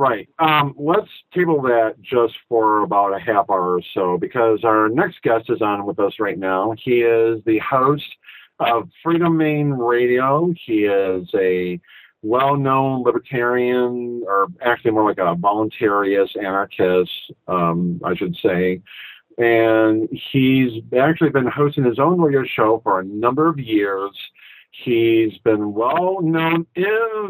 Right. Let's table that just for about a half hour or so, because our next guest is on with us right now. He is the host of Freedomain Radio. He is a well-known libertarian, or actually more like a voluntarist anarchist, I should say. And he's actually been hosting his own radio show for a number of years. He's been well known in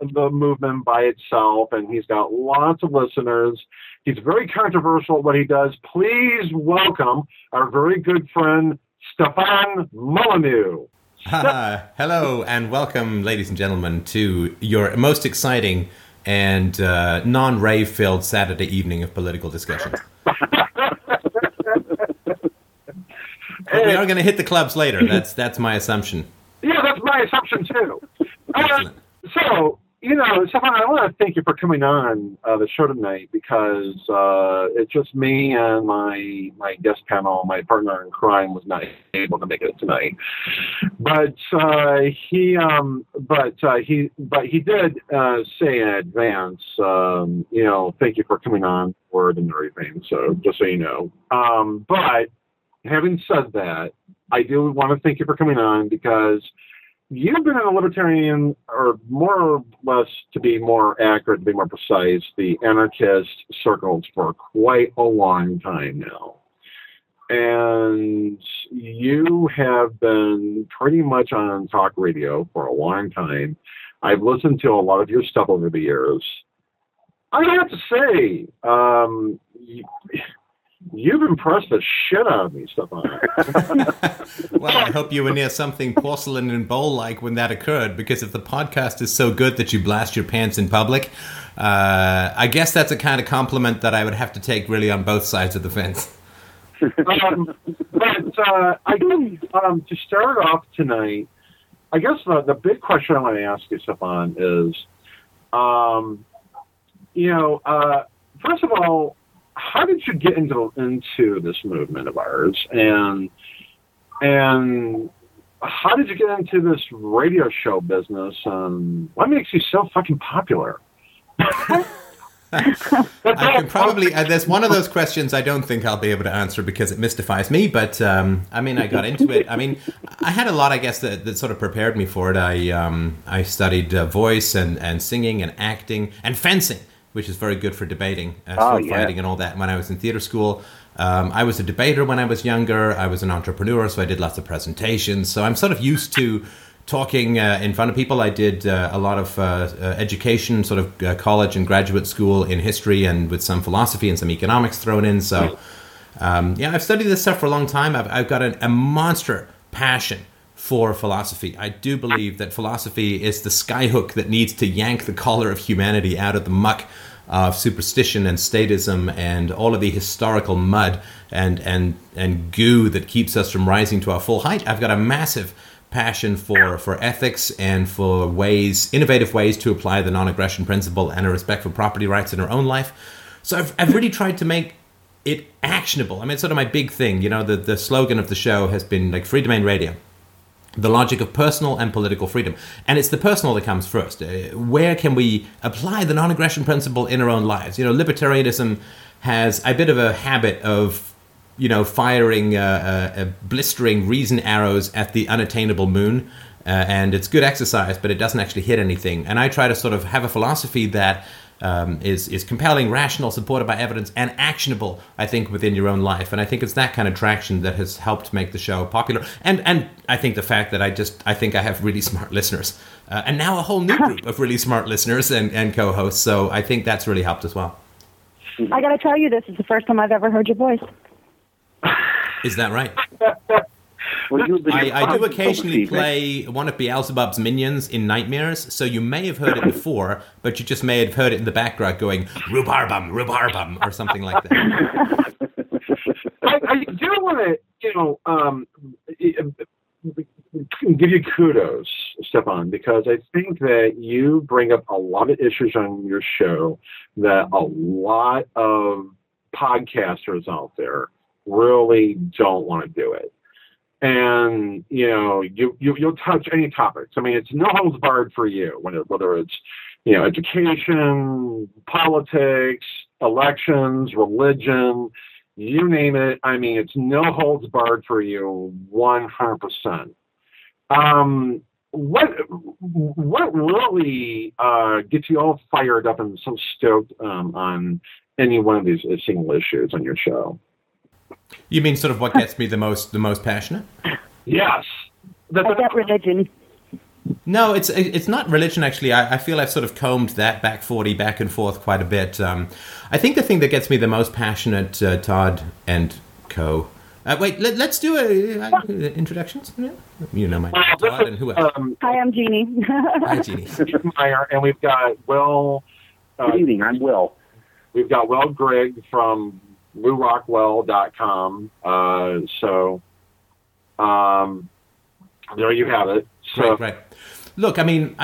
the movement by itself, and he's got lots of listeners. He's very controversial at what he does. Please welcome our very good friend, Stefan Molyneux. Hello, and welcome, ladies and gentlemen, to your most exciting and non-rave-filled Saturday evening of political discussions. But we are going to hit the clubs later. That's my assumption. Yeah, that's my assumption, too. So, Stefan, I want to thank you for coming on the show tonight, because it's just me and my guest panel. My partner in crime was not able to make it tonight, but he did say in advance, thank you for coming on for the Murray thing. So just so you know, but having said that, I do want to thank you for coming on, because you've been a libertarian, or more or less, to be more accurate, to be more precise, the anarchist circles for quite a long time now. And you have been pretty much on talk radio for a long time. I've listened to a lot of your stuff over the years. I have to say, you've impressed the shit out of me, Stefan. Well, I hope you were near something porcelain and bowl-like when that occurred, because if the podcast is so good that you blast your pants in public, I guess that's a kind of compliment that I would have to take really on both sides of the fence. But I think to start off tonight, I guess the big question I want to ask you, Stefan, is, first of all, how did you get into this movement of ours, and how did you get into this radio show business? What makes you so fucking popular? There's one of those questions I don't think I'll be able to answer, because it mystifies me, but I got into it. I had a lot, I guess, that sort of prepared me for it. I studied voice and singing and acting and fencing, which is very good for debating, sword fighting and all that. When I was in theater school, I was a debater when I was younger. I was an entrepreneur, so I did lots of presentations. So I'm sort of used to talking in front of people. I did a lot of education, sort of college and graduate school in history, and with some philosophy and some economics thrown in. So I've studied this stuff for a long time. I've got a monster passion for philosophy. I do believe that philosophy is the skyhook that needs to yank the collar of humanity out of the muck of superstition and statism and all of the historical mud and goo that keeps us from rising to our full height. I've got a massive passion for ethics and for innovative ways to apply the non-aggression principle and a respect for property rights in our own life. So I've really tried to make it actionable. It's sort of my big thing. The slogan of the show has been like Freedomain Radio. The logic of personal and political freedom. And it's the personal that comes first. Where can we apply the non-aggression principle in our own lives? Libertarianism has a bit of a habit of, firing blistering reason arrows at the unattainable moon. And it's good exercise, but it doesn't actually hit anything. And I try to sort of have a philosophy that is compelling, rational, supported by evidence, and actionable, I think, within your own life. And I think it's that kind of traction that has helped make the show popular. And I think the fact that I think I have really smart listeners, and now a whole new group of really smart listeners and co-hosts. So I think that's really helped as well. I got to tell you, this is the first time I've ever heard your voice. Is that right? I do occasionally play one of Beelzebub's Minions in Nightmares, so you may have heard it before, but you just may have heard it in the background going, "Rubarbum, rubarbum," or something like that. I do want to, give you kudos, Stefan, because I think that you bring up a lot of issues on your show that a lot of podcasters out there really don't want to do it. And, you'll touch any topics. It's no holds barred for you, whether it's you know, education, politics, elections, religion, you name it. I mean, it's no holds barred for you, 100%. What really gets you all fired up and so stoked on any one of these single issues on your show? You mean sort of what gets me the most passionate? Yes. I get religion. No, it's not religion, actually. I feel I've sort of combed that back 40 back and forth quite a bit. I think the thing that gets me the most passionate, Todd and co. Wait, let's do introductions. Yeah. You know my name, Todd, and who else? Hi, I'm Jeannie. Hi, Jeannie. And we've got Will. Good evening, I'm Will. We've got Will Grigg from Lew Rockwell.com. So there you have it. So. Right. Look, I mean,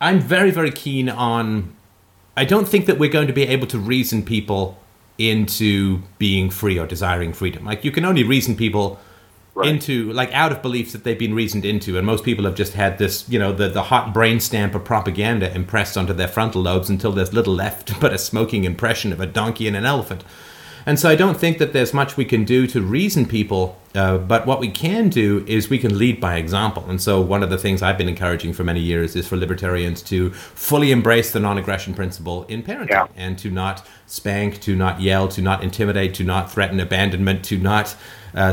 I'm very, very keen on... I don't think that we're going to be able to reason people into being free or desiring freedom. Like, you can only reason people into, like, out of beliefs that they've been reasoned into. And most people have just had this, you know, the hot brain stamp of propaganda impressed onto their frontal lobes until there's little left but a smoking impression of a donkey and an elephant. And so I don't think that there's much we can do to reason people, but what we can do is we can lead by example. And so one of the things I've been encouraging for many years is for libertarians to fully embrace the non-aggression principle in parenting and to not spank, to not yell, to not intimidate, to not threaten abandonment, to not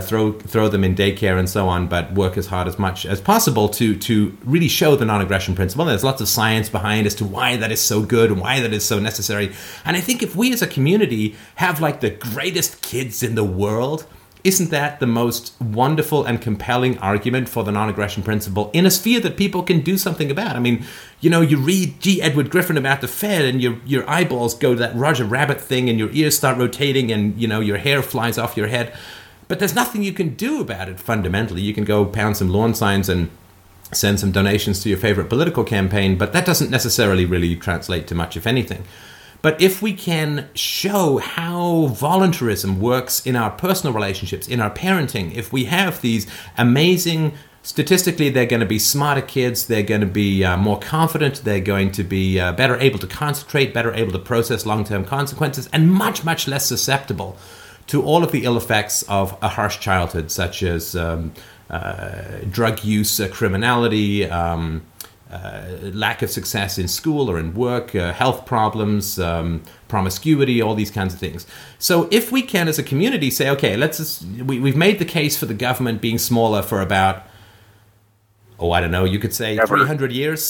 throw them in daycare and so on, but work as hard as much as possible to really show the non-aggression principle. And there's lots of science behind as to why that is so good and why that is so necessary. And I think if we as a community have like the greatest kids in the world, isn't that the most wonderful and compelling argument for the non-aggression principle in a sphere that people can do something about? I mean, you know, you read G. Edward Griffin about the Fed and your eyeballs go to that Roger Rabbit thing and your ears start rotating and, you know, your hair flies off your head. But there's nothing you can do about it fundamentally. You can go pound some lawn signs and send some donations to your favorite political campaign, but that doesn't necessarily really translate to much, if anything. But if we can show how voluntarism works in our personal relationships, in our parenting, if we have these amazing, statistically, they're going to be smarter kids, they're going to be more confident, they're going to be better able to concentrate, better able to process long-term consequences, and much, much less susceptible to all of the ill effects of a harsh childhood, such as drug use, criminality, lack of success in school or in work, health problems, promiscuity, all these kinds of things. So if we can, as a community, say, okay, we've made the case for the government being smaller for about, oh, I don't know, you could say 300 years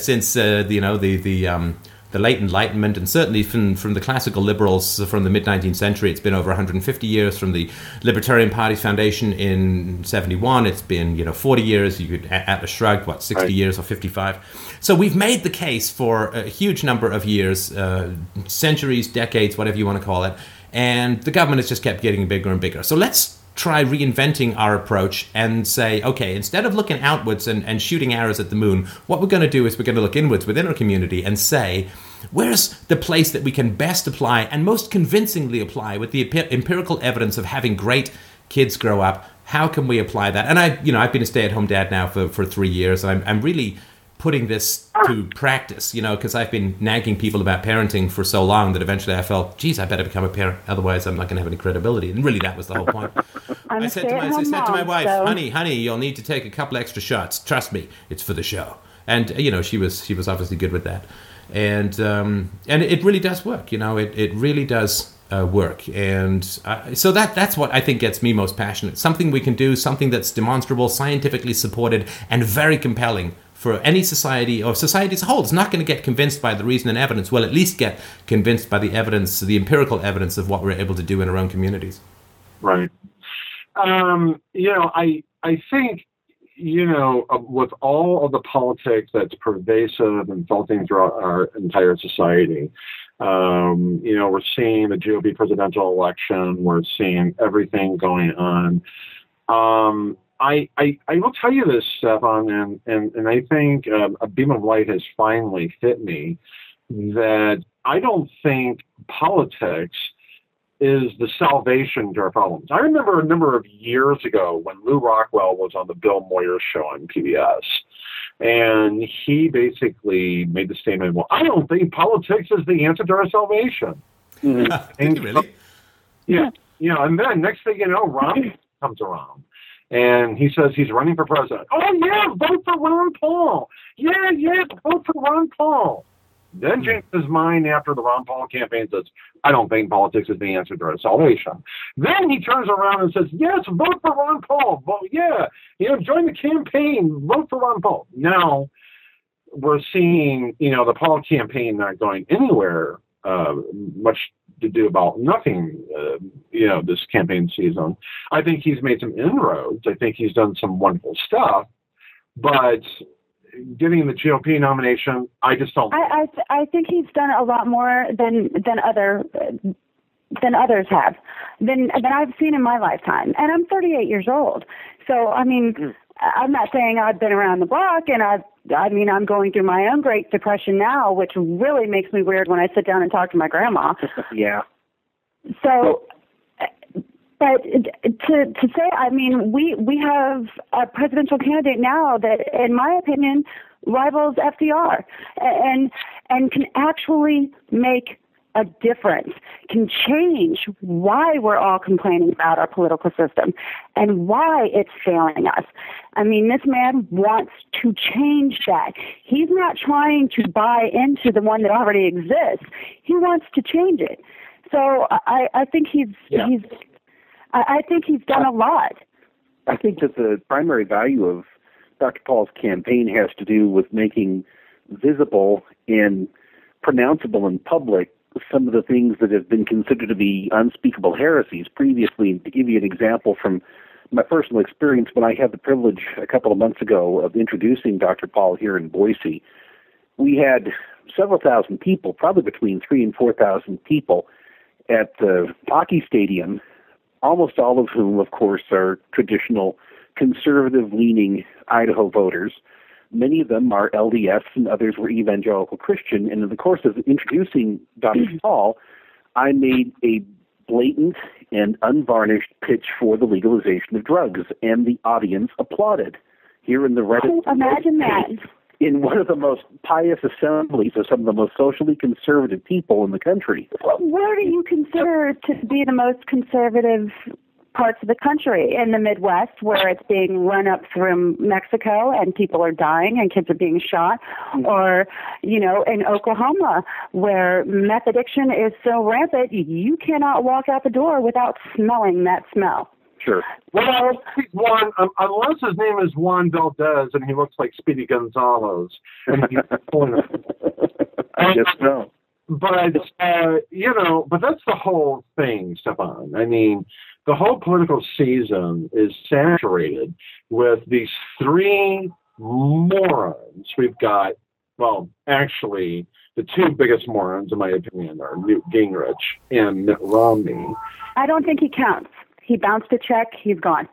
since, you know, the late Enlightenment, and certainly from the classical liberals from the mid-19th century, it's been over 150 years. From the Libertarian Party's foundation in 71, it's been, you know, 40 years. You could at a shrug, 60 years or 55. So we've made the case for a huge number of years, centuries, decades, whatever you want to call it, and the government has just kept getting bigger and bigger. So let's try reinventing our approach and say, okay, instead of looking outwards and shooting arrows at the moon, what we're going to do is we're going to look inwards within our community and say, where's the place that we can best apply and most convincingly apply with the empirical evidence of having great kids grow up? How can we apply that? And I've been a stay-at-home dad now for 3 years. I'm really putting this to practice, you know, because I've been nagging people about parenting for so long that eventually I felt, geez, I better become a parent, otherwise I'm not going to have any credibility. And really, that was the whole point. I said to my wife, so... honey, you'll need to take a couple extra shots. Trust me, it's for the show. And you know, she was obviously good with that. And it really does work. You know, it really does work. And so that's what I think gets me most passionate. Something we can do, something that's demonstrable, scientifically supported, and very compelling. For any society or society as a whole, it's not going to get convinced by the reason and evidence. We'll at least get convinced by the evidence, the empirical evidence of what we're able to do in our own communities. Right. You know, I think, you know, with all of the politics that's pervasive and filtering throughout our entire society, you know, we're seeing the GOP presidential election. We're seeing everything going on. I will tell you this, Stefan, and I think a beam of light has finally hit me that I don't think politics is the salvation to our problems. I remember a number of years ago when Lew Rockwell was on the Bill Moyer show on PBS, And he basically made the statement, well, I don't think politics is the answer to our salvation. And really? Yeah. You know, and then next thing you know, Ron comes around. And he says he's running for president. Oh, yeah, vote for Ron Paul. Yeah, vote for Ron Paul. Then changes his mind after the Ron Paul campaign, says, I don't think politics is the answer to our salvation. Then he turns around and says, yes, vote for Ron Paul. Vote, yeah, you know, join the campaign. Vote for Ron Paul. Now we're seeing, you know, the Paul campaign not going anywhere, much to do about nothing, you know, this campaign season. I think he's made some inroads. I think he's done some wonderful stuff, but getting the GOP nomination, I just don't. I think he's done a lot more than others have, than I've seen in my lifetime, and I'm 38 years old. So I mean, I'm not saying I've been around the block, and I mean, I'm going through my own Great Depression now, which really makes me weird when I sit down and talk to my grandma. Yeah. So, but to say, I mean, we have a presidential candidate now that, in my opinion, rivals FDR and can actually make a difference, can change why we're all complaining about our political system and why it's failing us. I mean, this man wants to change that. He's not trying to buy into the one that already exists. He wants to change it. So I think he's done a lot. I think that the primary value of Dr. Paul's campaign has to do with making visible and pronounceable in public some of the things that have been considered to be unspeakable heresies previously. To give you an example from my personal experience, when I had the privilege a couple of months ago of introducing Dr. Paul here in Boise, we had several thousand people, probably between 3,000 and 4,000 people at the hockey stadium, almost all of whom, of course, are traditional conservative-leaning Idaho voters. Many of them are LDS and others were evangelical Christian. And in the course of introducing Dr. Paul, I made a blatant and unvarnished pitch for the legalization of drugs, and the audience applauded. Here in the Reddit, imagine that. In one of the most pious assemblies of some of the most socially conservative people in the country. Where do you consider to be the most conservative parts of the country? In the Midwest, where it's being run up through Mexico and people are dying and kids are being shot, or, you know, in Oklahoma, where meth addiction is so rampant, you cannot walk out the door without smelling that smell. Sure. Well, Juan, unless his name is Juan Valdez and he looks like Speedy Gonzales. And he's I guess so. But, you know, but that's the whole thing, Stefan. I mean, the whole political season is saturated with these three morons. We've got, well, actually, the two biggest morons, in my opinion, are Newt Gingrich and Mitt Romney. I don't think he counts. He bounced a check. He's gone.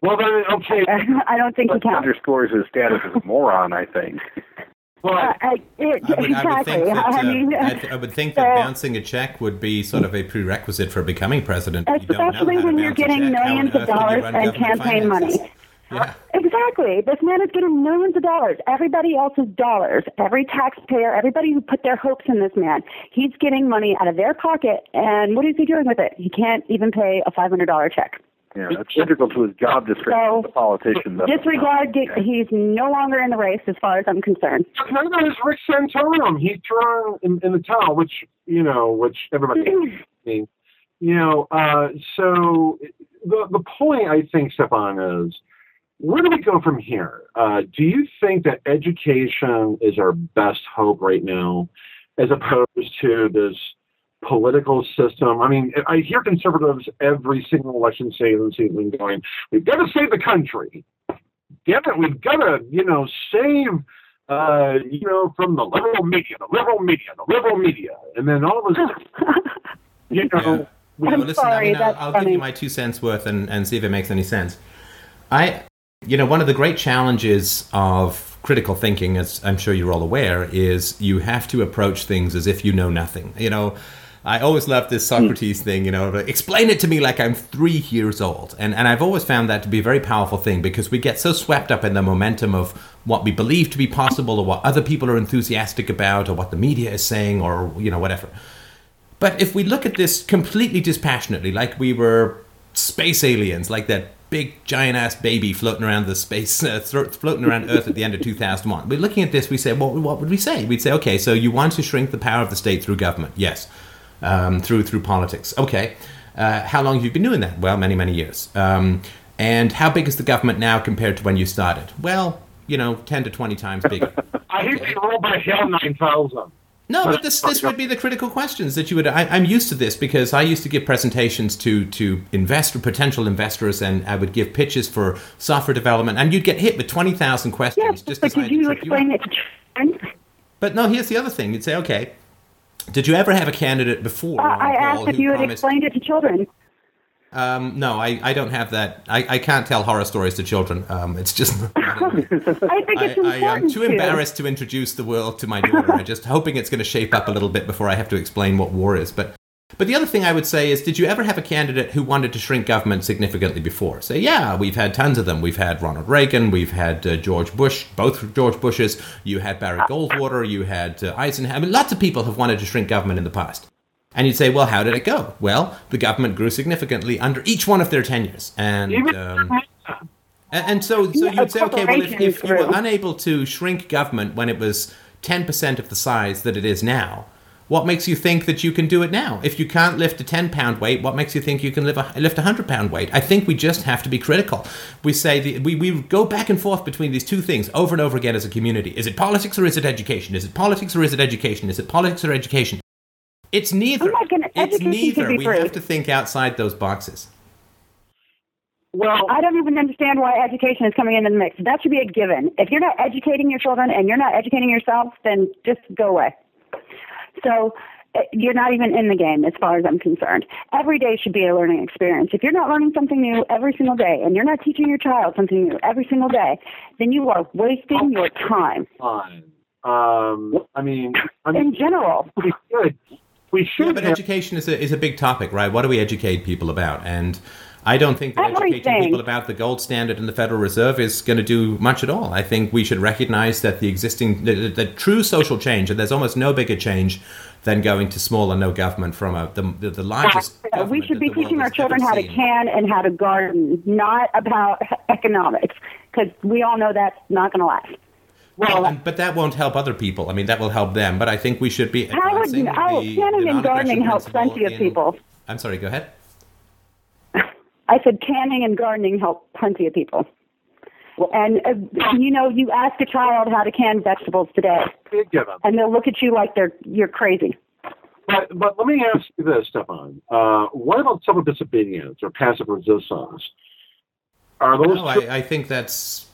Well, then, okay. I don't think he counts. Underscores his status as a moron, I think. Well, I would think that bouncing a check would be sort of a prerequisite for becoming president. Especially when you're getting millions of dollars and campaign money. Yeah. Exactly. This man is getting millions of dollars, everybody else's dollars, every taxpayer, everybody who put their hopes in this man. He's getting money out of their pocket, and what is he doing with it? He can't even pay a $500 check. Yeah, that's integral to his job description as a politician. Though. Disregard, he's no longer in the race as far as I'm concerned. Neither is Rick Santorum. He threw in the towel, which everybody hates. You know, so the point, I think, Stefan, is where do we go from here? Do you think that education is our best hope right now as opposed to this political system? I mean, I hear conservatives every single election season going, we've got to save the country. Damn it, we've got to, you know, save, you know, from the liberal media, And then all of a sudden, you know. Yeah. I'm listen, sorry, I mean, that's I'll give you my 2 cents worth and see if it makes any sense. You know, one of the great challenges of critical thinking, as I'm sure you're all aware, is you have to approach things as if you know nothing. You know, I always loved this Socrates thing, you know, explain it to me like I'm 3 years old. And I've always found that to be a very powerful thing, because we get so swept up in the momentum of what we believe to be possible, or what other people are enthusiastic about, or what the media is saying, or, you know, whatever. But if we look at this completely dispassionately, like we were space aliens, like that big giant ass baby floating around the space, floating around Earth at the end of 2001. We're looking at this, we say, well, what would we say? We'd say, okay, so you want to shrink the power of the state through government. Yes. Through politics. Okay. How long have you been doing that? Well, many, many years. And how big is the government now compared to when you started? Well, you know, 10 to 20 times bigger. I think they rolled by hell 9,000. No, but this would be the critical questions that you would... I'm used to this because I used to give presentations to potential investors, and I would give pitches for software development, and you'd get hit with 20,000 questions. Yes, just but did you explain it to friends? But no, here's the other thing. You'd say, okay, did you ever have a candidate before? I asked if you had explained it to children. No, I don't have that. I can't tell horror stories to children. It's just... I think it's important. I'm too embarrassed to introduce the world to my daughter. I'm just hoping it's going to shape up a little bit before I have to explain what war is. But the other thing I would say is, did you ever have a candidate who wanted to shrink government significantly before? Say, yeah, we've had tons of them. We've had Ronald Reagan. We've had George Bush, both George Bushes. You had Barry Goldwater. You had Eisenhower. I mean, lots of people have wanted to shrink government in the past. And you'd say, well, how did it go? Well, the government grew significantly under each one of their tenures. And so you'd say, okay, well, if you were unable to shrink government when it was 10% of the size that it is now, what makes you think that you can do it now? If you can't lift a 10-pound weight, what makes you think you can lift a 100-pound weight? I think we just have to be critical. We say we go back and forth between these two things over and over again as a community. Is it politics or is it education? Is it politics or is it education? Is it politics or education? It's neither. Oh my goodness. It's neither. We have to think outside those boxes. Well, I don't even understand why education is coming into the mix. That should be a given. If you're not educating your children and you're not educating yourself, then just go away. So you're not even in the game as far as I'm concerned. Every day should be a learning experience. If you're not learning something new every single day and you're not teaching your child something new every single day, then you are wasting your time. I mean, in general. But education is a big topic, right? What do we educate people about? And I don't think that educating people about the gold standard and the Federal Reserve is going to do much at all. I think we should recognize that the true social change, and there's almost no bigger change than going to small or no government from the largest. We should be teaching our children how to can and how to garden, not about economics, because we all know that's not going to last. Well, but that won't help other people. I mean, that will help them. But I think we should be advancing canning and gardening helps plenty of people. I'm sorry, go ahead. I said canning and gardening help plenty of people. And, you ask a child how to can vegetables today, and they'll look at you like you're crazy. But let me ask you this, Stefan. What about civil disobedience or passive resistance? I think that's...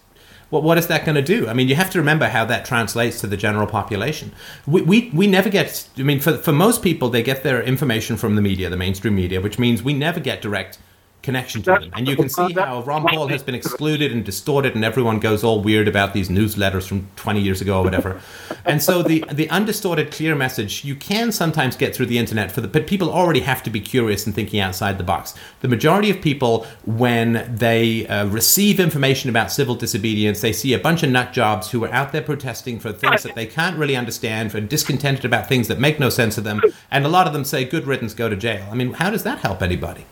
Well, what is that going to do? I mean, you have to remember how that translates to the general population. We never get, I mean, for most people, they get their information from the media, the mainstream media, which means we never get direct connection to them. And you can see how Ron Paul has been excluded and distorted, and everyone goes all weird about these newsletters from 20 years ago or whatever. And so the undistorted, clear message, you can sometimes get through the internet, but people already have to be curious and thinking outside the box. The majority of people, when they receive information about civil disobedience, they see a bunch of nut jobs who are out there protesting for things that they can't really understand, for discontented about things that make no sense to them. And a lot of them say, good riddance, go to jail. I mean, how does that help anybody?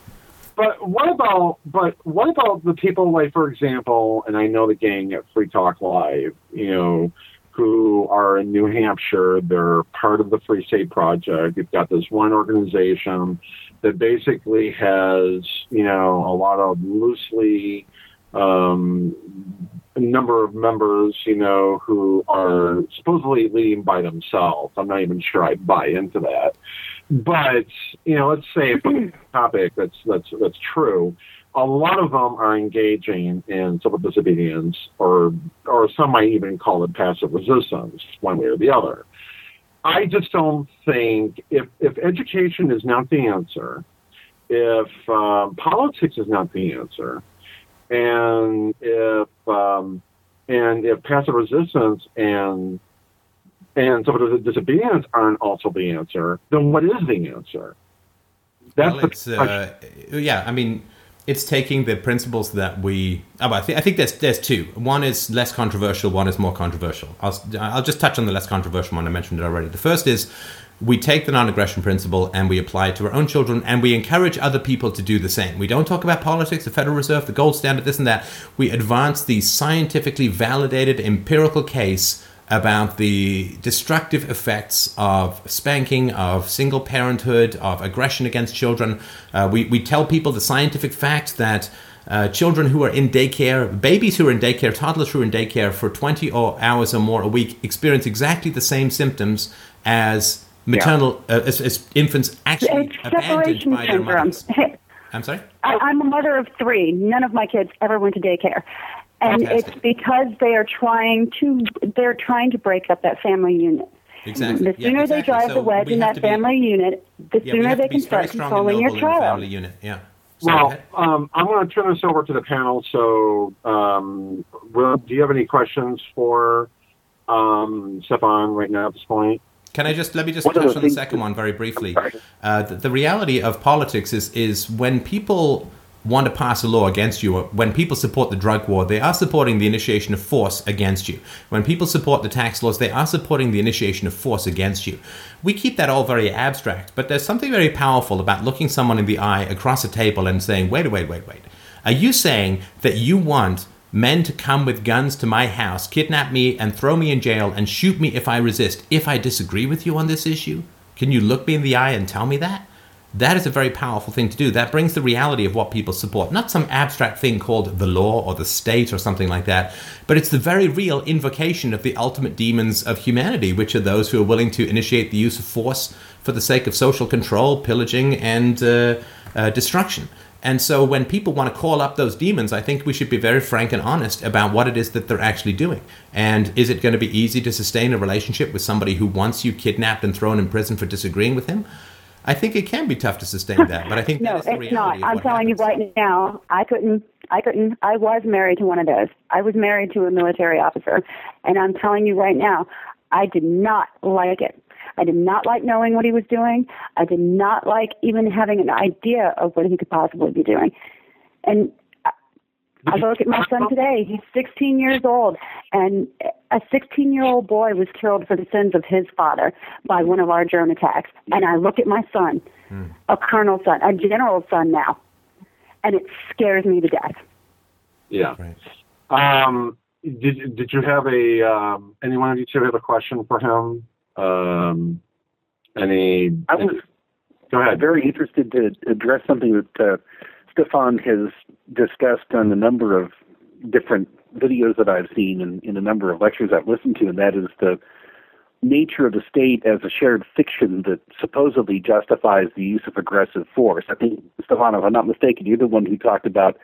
But what about the people, like, for example, and I know the gang at Free Talk Live, you know, who are in New Hampshire. They're part of the Free State Project. You've got this one organization that basically has, you know, a lot of loosely number of members, you know, who are supposedly leading by themselves. I'm not even sure I buy into that. But, you know, let's say if it's a topic that's true, a lot of them are engaging in civil disobedience, or some might even call it passive resistance, one way or the other. I just don't think, if education is not the answer, if politics is not the answer, and if passive resistance and and so does disobedience aren't also the answer, then what is the answer? That's I mean, it's taking the principles that we. I think there's two. One is less controversial. One is more controversial. I'll just touch on the less controversial one. I mentioned it already. The first is we take the non-aggression principle and we apply it to our own children, and we encourage other people to do the same. We don't talk about politics, the Federal Reserve, the gold standard, this and that. We advance the scientifically validated empirical case about the destructive effects of spanking, of single parenthood, of aggression against children. We tell people the scientific fact that children who are in daycare, babies who are in daycare, toddlers who are in daycare for 20 hours or more a week experience exactly the same symptoms as maternal, as infants actually abandoned by their mothers. I'm sorry? I'm a mother of three. None of my kids ever went to daycare. And fantastic. It's because they're trying to break up that family unit. Exactly. The sooner they drive the wedge in that family unit, the sooner they can start controlling your child. Family unit. Yeah. So well, I'm going to turn this over to the panel. So, Will, do you have any questions for Stefan right now at this point? Let me just touch on the second one very briefly. The reality of politics is when people want to pass a law against you, or when people support the drug war, they are supporting the initiation of force against you. When people support the tax laws, they are supporting the initiation of force against you. We keep that all very abstract, but there's something very powerful about looking someone in the eye across a table and saying, wait. Are you saying that you want men to come with guns to my house, kidnap me, and throw me in jail, and shoot me if I resist, if I disagree with you on this issue? Can you look me in the eye and tell me that? That is a very powerful thing to do. That brings the reality of what people support. Not some abstract thing called the law or the state or something like that, but it's the very real invocation of the ultimate demons of humanity, which are those who are willing to initiate the use of force for the sake of social control, pillaging, and destruction. And so when people want to call up those demons, I think we should be very frank and honest about what it is that they're actually doing. And is it going to be easy to sustain a relationship with somebody who wants you kidnapped and thrown in prison for disagreeing with him? I think it can be tough to sustain that, but I think no, it's not. I'm telling you right now, I couldn't. I was married to one of those. I was married to a military officer, and I'm telling you right now, I did not like it. I did not like knowing what he was doing. I did not like even having an idea of what he could possibly be doing. And I look at my son today. He's 16 years old, and a 16-year-old boy was killed for the sins of his father by one of our drone attacks. And I look at my son, a colonel's son, a general's son now, and it scares me to death. Yeah. Right. Did you have anyone of you two have a question for him? I was go ahead. Very interested to address something that Stefan has discussed on a number of different videos that I've seen and in a number of lectures I've listened to, and that is the nature of the state as a shared fiction that supposedly justifies the use of aggressive force. I think, Stefan, if I'm not mistaken, you're the one who talked about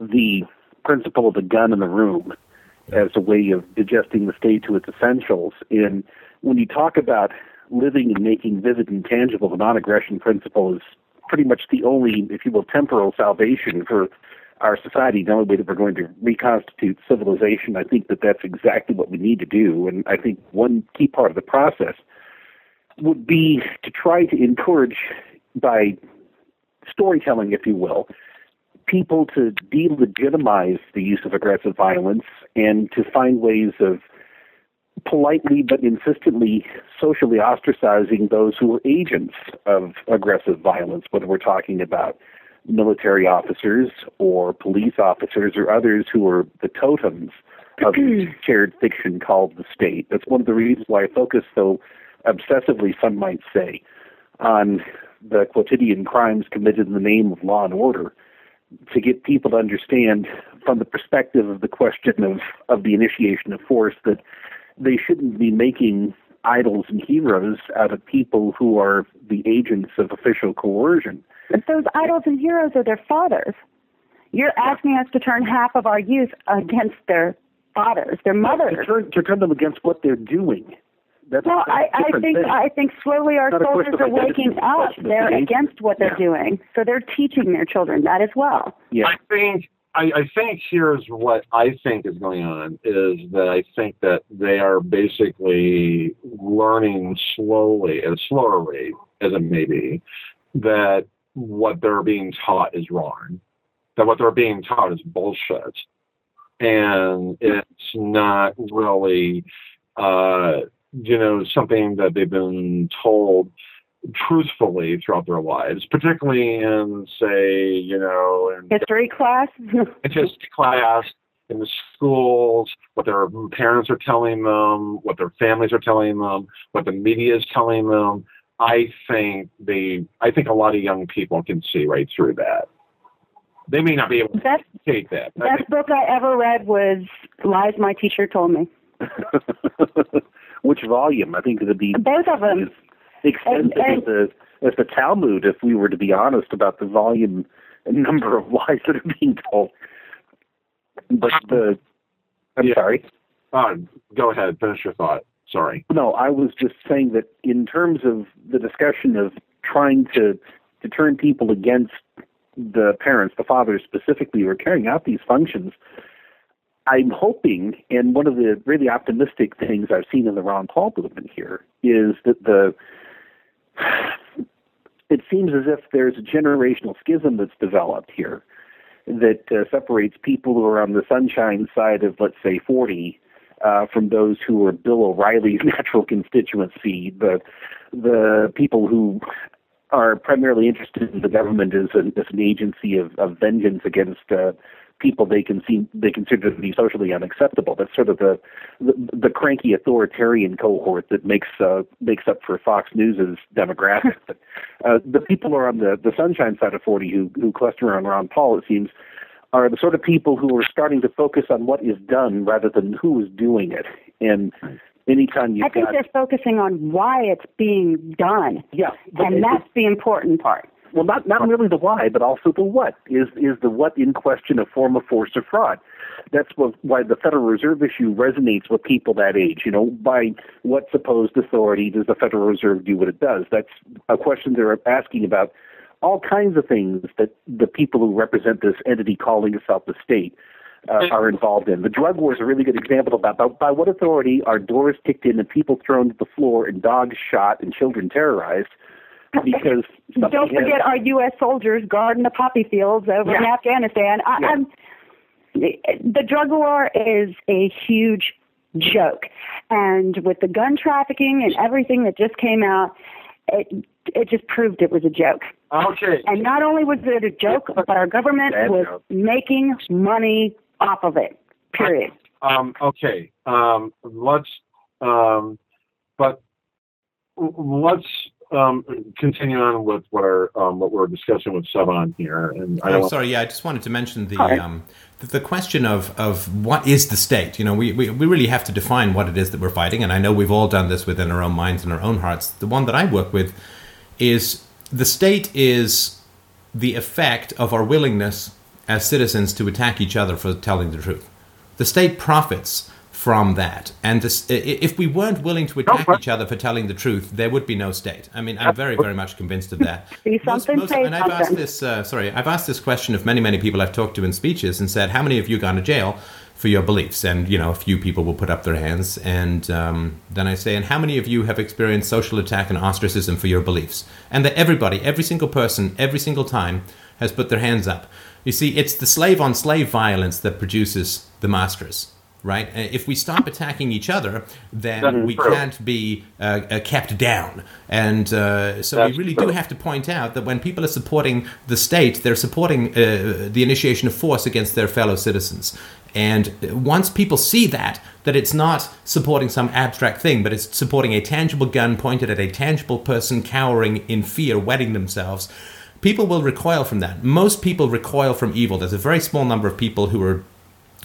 the principle of the gun in the room as a way of adjusting the state to its essentials. And when you talk about living and making vivid and tangible, the non-aggression principle is pretty much the only, if you will, temporal salvation for our society, the only way that we're going to reconstitute civilization. I think that that's exactly what we need to do. And I think one key part of the process would be to try to encourage, by storytelling, if you will, people to delegitimize the use of aggressive violence and to find ways of politely but insistently socially ostracizing those who are agents of aggressive violence, whether we're talking about military officers or police officers or others who are the totems of this shared fiction called the state. That's one of the reasons why I focus so obsessively, some might say, on the quotidian crimes committed in the name of law and order, to get people to understand from the perspective of the question of the initiation of force that they shouldn't be making idols and heroes out of people who are the agents of official coercion. But those idols and heroes are their fathers. You're asking us to turn half of our youth against their fathers, their mothers. To turn them against what they're doing. I think slowly our soldiers are waking up. They're against what they're doing. So they're teaching their children that as well. Yeah. I think I think here's what I think is going on, is that I think that they are basically learning slowly, at a slower rate as it may be, that what they're being taught is wrong, that what they're being taught is bullshit. And it's not really, something that they've been told truthfully throughout their lives, particularly in, say, in history class, in the schools, what their parents are telling them, what their families are telling them, what the media is telling them. I think a lot of young people can see right through that. They may not be able to take that. The best book I ever read was Lies My Teacher Told Me. Which volume? I think it would be both of them. Extensive as the Talmud, if we were to be honest about the volume and number of lies that are being told. But sorry. Go ahead, finish your thought. Sorry. No, I was just saying that in terms of the discussion of trying to turn people against the parents, the fathers specifically, who are carrying out these functions, I'm hoping, and one of the really optimistic things I've seen in the Ron Paul movement here is that it seems as if there's a generational schism that's developed here that separates people who are on the sunshine side of, let's say, 40 from those who are Bill O'Reilly's natural constituency, the people who are primarily interested in the government as an agency of vengeance against people they consider to be socially unacceptable. That's sort of the cranky authoritarian cohort that makes up for Fox News's demographic. The people who are on the sunshine side of 40 who cluster around Ron Paul, it seems, are the sort of people who are starting to focus on what is done rather than who is doing it. And anytime you, I think they're focusing on why it's being done. Yeah, and that's the important part. Well, not really the why, but also the what. Is the what in question a form of force or fraud? That's why the Federal Reserve issue resonates with people that age. By what supposed authority does the Federal Reserve do what it does? That's a question they're asking about all kinds of things that the people who represent this entity calling itself the state are involved in. The drug war is a really good example of that. By what authority are doors kicked in and people thrown to the floor and dogs shot and children terrorized? Because don't forget our U.S. soldiers guarding the poppy fields over in Afghanistan. The drug war is a huge joke, and with the gun trafficking and everything that just came out, it just proved it was a joke. Okay. And not only was it a joke, but our government was making money off of it. Period. Let's continue on with what we're discussing with Stefan here. And I just wanted to mention the question of what is the state? We really have to define what it is that we're fighting, and I know we've all done this within our own minds and our own hearts. The one that I work with is the state is the effect of our willingness as citizens to attack each other for telling the truth. The state profits from that, and if we weren't willing to attack each other for telling the truth, there would be no state. I mean, I'm very, very much convinced of that. I've asked this question of many, many people I've talked to in speeches and said, how many of you gone to jail for your beliefs? And, a few people will put up their hands. And then I say, and how many of you have experienced social attack and ostracism for your beliefs? And that everybody, every single person, every single time has put their hands up. You see, it's the slave-on-slave violence that produces the masters. Right? If we stop attacking each other, then we can't be kept down. And we really do have to point out that when people are supporting the state, they're supporting the initiation of force against their fellow citizens. And once people see that it's not supporting some abstract thing, but it's supporting a tangible gun pointed at a tangible person cowering in fear, wetting themselves, people will recoil from that. Most people recoil from evil. There's a very small number of people who are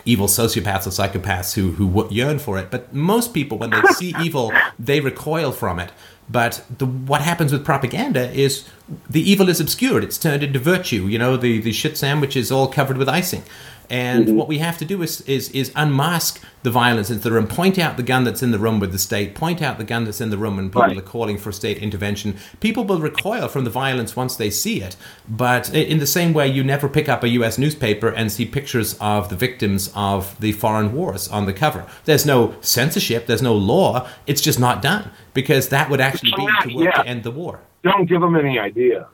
evil sociopaths or psychopaths who yearn for it. But most people, when they see evil, they recoil from it. But what happens with propaganda is the evil is obscured. It's turned into virtue. The shit sandwich is all covered with icing. And what we have to do is unmask the violence in the room, point out the gun that's in the room with the state, point out the gun that's in the room when people are calling for state intervention. People will recoil from the violence once they see it, but in the same way you never pick up a U.S. newspaper and see pictures of the victims of the foreign wars on the cover. There's no censorship, there's no law, it's just not done, because that would actually be to work to end the war. Don't give them any ideas.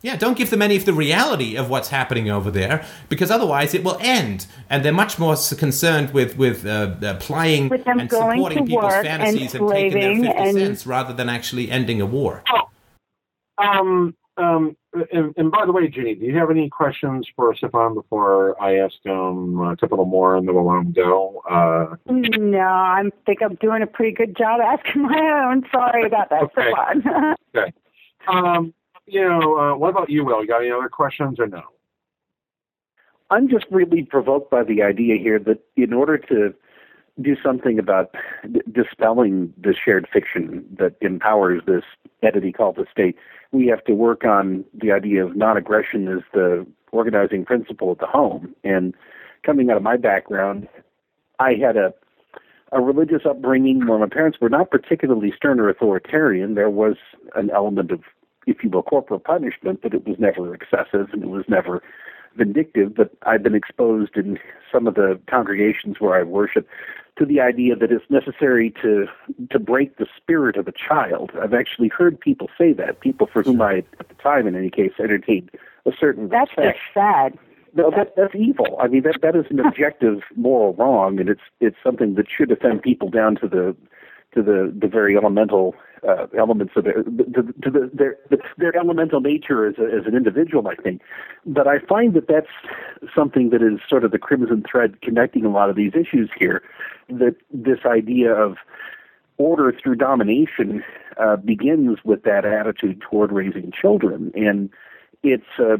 Yeah, don't give them any of the reality of what's happening over there, because otherwise it will end. And they're much more concerned with applying and supporting people's fantasies and taking their 50 cents rather than actually ending a war. And by the way, Jeannie, do you have any questions for Stefan before I ask him a couple more and then we'll let him go? No, I think I'm doing a pretty good job asking my own. Sorry about that, Stefan. Okay. What about you, Will? You got any other questions or no? I'm just really provoked by the idea here that in order to do something about dispelling the shared fiction that empowers this entity called the state, we have to work on the idea of non-aggression as the organizing principle at the home. And coming out of my background, I had a religious upbringing where my parents were not particularly stern or authoritarian. There was an element of, if you will, corporal punishment, but it was never excessive and it was never vindictive. But I've been exposed in some of the congregations where I worship to the idea that it's necessary to break the spirit of a child. I've actually heard people say that, people for whom I, at the time in any case, entertained a certain respect. That's just sad. No, that's evil. I mean, that is an objective moral wrong, and it's something that should offend people down to the very elemental elements of their elemental nature as an individual, I think. But I find that that's something that is sort of the crimson thread connecting a lot of these issues here, that this idea of order through domination begins with that attitude toward raising children. And it's a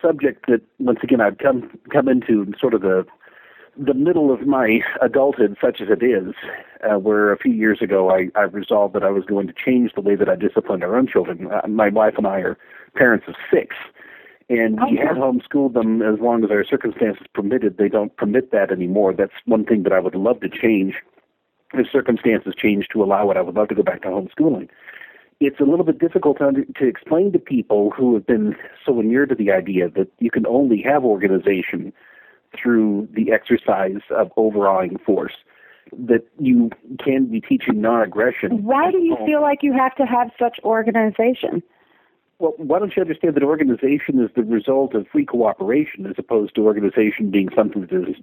subject that, once again, I've come into sort of the middle of my adulthood, such as it is, where a few years ago I resolved that I was going to change the way that I disciplined our own children. My wife and I are parents of 6, and we had homeschooled them as long as our circumstances permitted. They don't permit that anymore. That's one thing that I would love to change. If circumstances change to allow it, I would love to go back to homeschooling. It's a little bit difficult to explain to people who have been so inured to the idea that you can only have organization through the exercise of overawing force, that you can be teaching non-aggression. Why do you feel like you have to have such organization? Well, why don't you understand that organization is the result of free cooperation as opposed to organization being something that is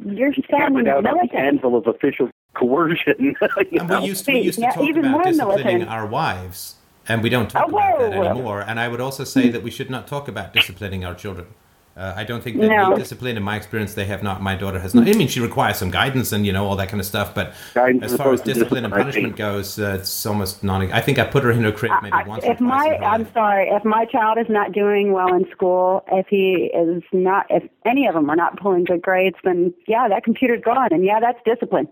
hammered out on the anvil of official coercion? And we used to talk about disciplining our wives, and we don't talk about that anymore. And I would also say that we should not talk about disciplining our children. I don't think they need discipline. In my experience, they have not. My daughter has not. I mean, she requires some guidance and, all that kind of stuff. But as far as discipline and punishment goes, it's almost non. I think I put her in her crib maybe once or twice. If my child is not doing well in school, if any of them are not pulling good grades, then, that computer's gone. And, that's discipline.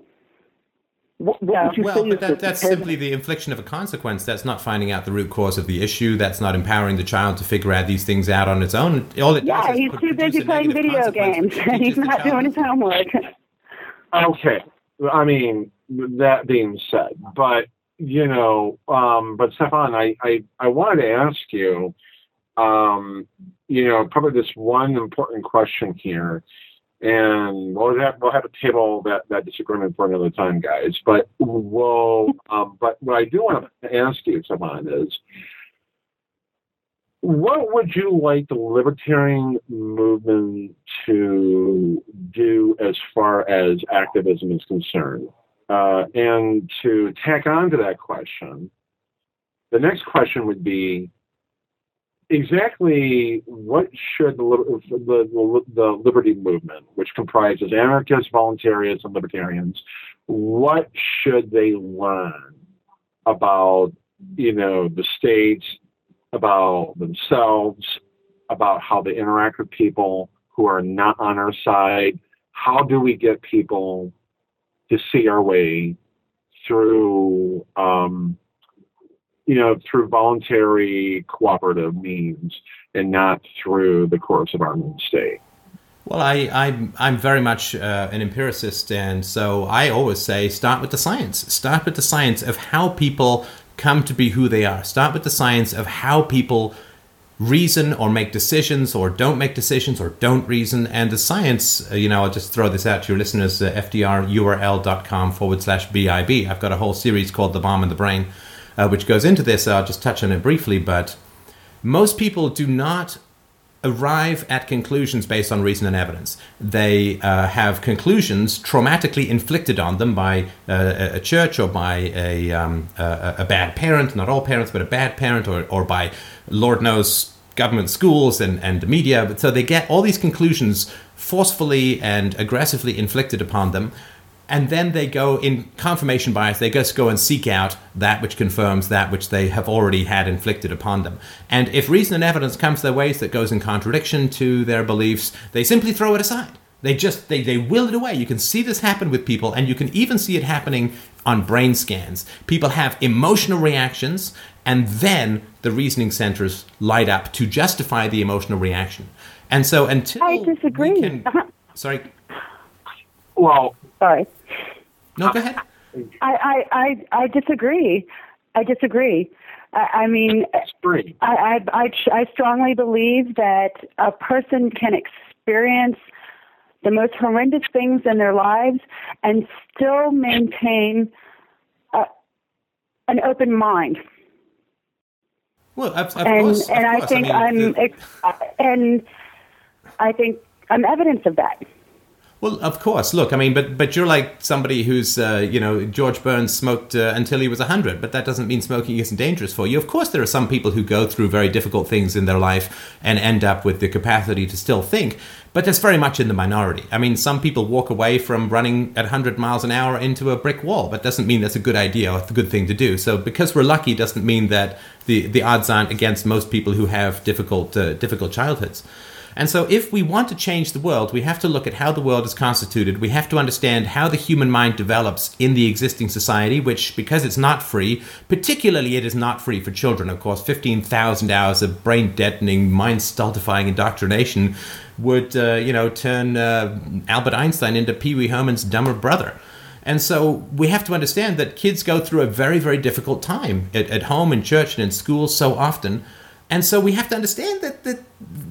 That's simply the infliction of a consequence. That's not finding out the root cause of the issue. That's not empowering the child to figure out these things out on its own. All it does is he's too busy playing video games, and he's not doing his homework. Okay. I mean, that being said, but, but Stefan, I wanted to ask you, probably this one important question here. And we'll have to table that disagreement for another time, guys. But but what I do want to ask you, Stefan, is what would you like the libertarian movement to do as far as activism is concerned? And to tack on to that question, the next question would be, exactly what should the liberty movement, which comprises anarchists, voluntarists, and libertarians, what should they learn about, the states, about themselves, about how they interact with people who are not on our side? How do we get people to see our way through through voluntary cooperative means and not through the course of our own state? Well, I'm very much an empiricist, and so I always say start with the science. Start with the science of how people come to be who they are. Start with the science of how people reason or make decisions or don't make decisions or don't reason. And the science, you know, I'll just throw this out to your listeners, FDRURL.com/BIB. I've got a whole series called The Bomb in the Brain, which goes into this. I'll just touch on it briefly, but most people do not arrive at conclusions based on reason and evidence. They have conclusions traumatically inflicted on them by a church or by a bad parent, not all parents, but a bad parent, or by Lord knows government schools and media. But so they get all these conclusions forcefully and aggressively inflicted upon them. And then they go in confirmation bias. They just go and seek out that which confirms that which they have already had inflicted upon them. And if reason and evidence comes their ways that goes in contradiction to their beliefs, they simply throw it aside. They just, they will it away. You can see this happen with people, and you can even see it happening on brain scans. People have emotional reactions, and then the reasoning centers light up to justify the emotional reaction. And so until I disagree. We can, sorry. Well, sorry. No, go ahead. I disagree. I mean, I strongly believe that a person can experience the most horrendous things in their lives and still maintain an open mind. Well, of course. And I think I'm evidence of that. Well, of course. Look, I mean, but you're like somebody who's, you know, George Burns smoked until he was 100, but that doesn't mean smoking isn't dangerous for you. Of course, there are some people who go through very difficult things in their life and end up with the capacity to still think, but that's very much in the minority. I mean, some people walk away from running at 100 miles an hour into a brick wall, but doesn't mean that's a good idea or a good thing to do. So because we're lucky doesn't mean that the odds aren't against most people who have difficult childhoods. And so if we want to change the world, we have to look at how the world is constituted. We have to understand how the human mind develops in the existing society, which, because it's not free, particularly it is not free for children. Of course, 15,000 hours of brain-deadening, mind-stultifying indoctrination would, turn Albert Einstein into Pee Wee Herman's dumber brother. And so we have to understand that kids go through a very, very difficult time at home, in church, and in school so often. And so we have to understand that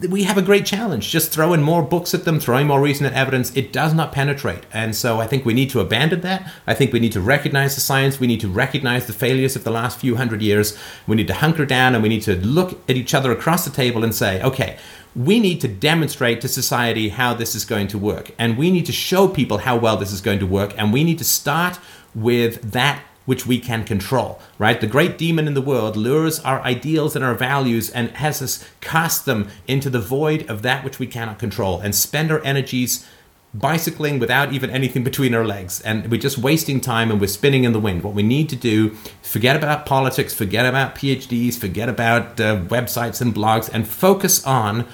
we have a great challenge. Just throwing more books at them, throwing more reason and evidence, it does not penetrate. And so I think we need to abandon that. I think we need to recognize the science. We need to recognize the failures of the last few hundred years. We need to hunker down, and we need to look at each other across the table and say, okay, we need to demonstrate to society how this is going to work. And we need to show people how well this is going to work. And we need to start with that which we can control, right? The great demon in the world lures our ideals and our values and has us cast them into the void of that which we cannot control and spend our energies bicycling without even anything between our legs. And we're just wasting time and we're spinning in the wind. What we need to do, forget about politics, forget about PhDs, forget about websites and blogs, and focus on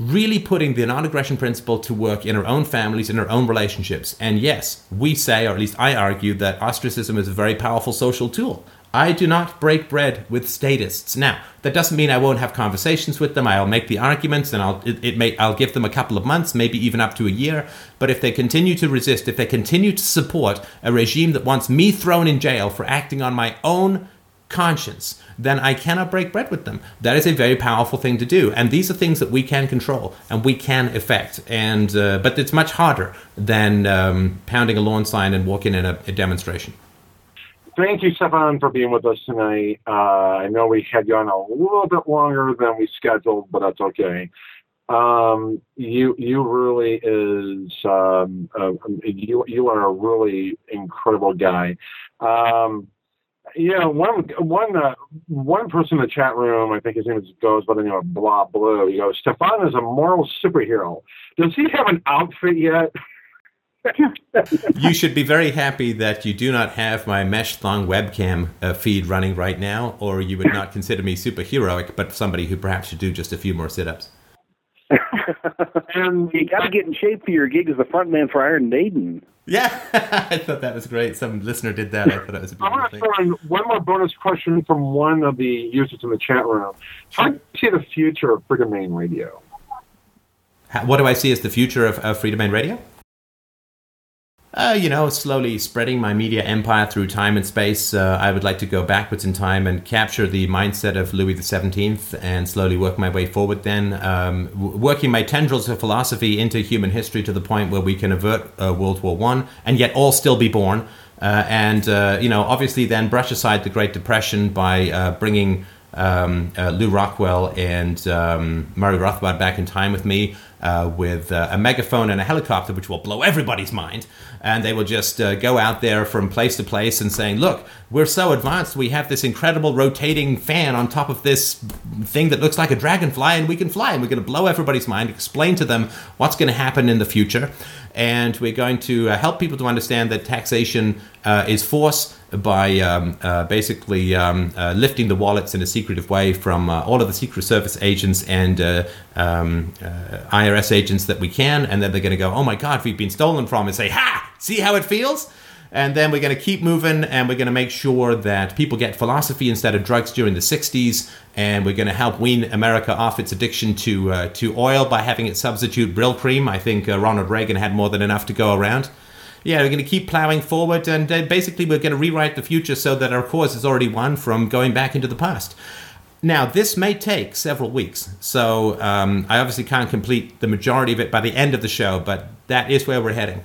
really putting the non-aggression principle to work in our own families, in our own relationships. And yes, we say, or at least I argue, that ostracism is a very powerful social tool. I do not break bread with statists. Now, that doesn't mean I won't have conversations with them. I'll make the arguments, and I'll give them a couple of months, maybe even up to a year. But if they continue to resist, if they continue to support a regime that wants me thrown in jail for acting on my own conscience, then I cannot break bread with them. That is a very powerful thing to do, and these are things that we can control and we can affect. And but it's much harder than pounding a lawn sign and walking in a demonstration. Thank you, Stefan, for being with us tonight. I know we had you on a little bit longer than we scheduled, but that's okay. You really is you are a really incredible guy. Yeah, one person in the chat room, I think his name goes by the name of Blah Blue. He goes, Stefan is a moral superhero. Does he have an outfit yet? You should be very happy that you do not have my mesh thong webcam feed running right now, or you would not consider me superheroic, but somebody who perhaps should do just a few more sit-ups. You got to get in shape for your gig as the frontman for Iron Maiden. Yeah, I thought that was great. Some listener did that. I thought it was a beautiful thing. I want to throw one more bonus question from one of the users in the chat room. How do you see the future of Freedomain Radio? What do I see as the future of Freedomain Radio? Slowly spreading my media empire through time and space. I would like to go backwards in time and capture the mindset of Louis the 17th and slowly work my way forward then, working my tendrils of philosophy into human history to the point where we can avert World War I and yet all still be born. Obviously then brush aside the Great Depression by bringing Lew Rockwell and Murray Rothbard back in time with me with a megaphone and a helicopter, which will blow everybody's mind. And they will just go out there from place to place and saying, look, we're so advanced. We have this incredible rotating fan on top of this thing that looks like a dragonfly, and we can fly. And we're going to blow everybody's mind, explain to them what's going to happen in the future. And we're going to help people to understand that taxation is force by basically lifting the wallets in a secretive way from all of the Secret Service agents and IRS agents that we can. And then they're going to go, oh, my God, we've been stolen from, and say, ha, see how it feels? And then we're going to keep moving, and we're going to make sure that people get philosophy instead of drugs during the 60s. And we're going to help wean America off its addiction to oil by having it substitute Brill cream. I think Ronald Reagan had more than enough to go around. Yeah, we're going to keep plowing forward, and basically we're going to rewrite the future so that our cause is already won from going back into the past. Now, this may take several weeks, so I obviously can't complete the majority of it by the end of the show, but that is where we're heading.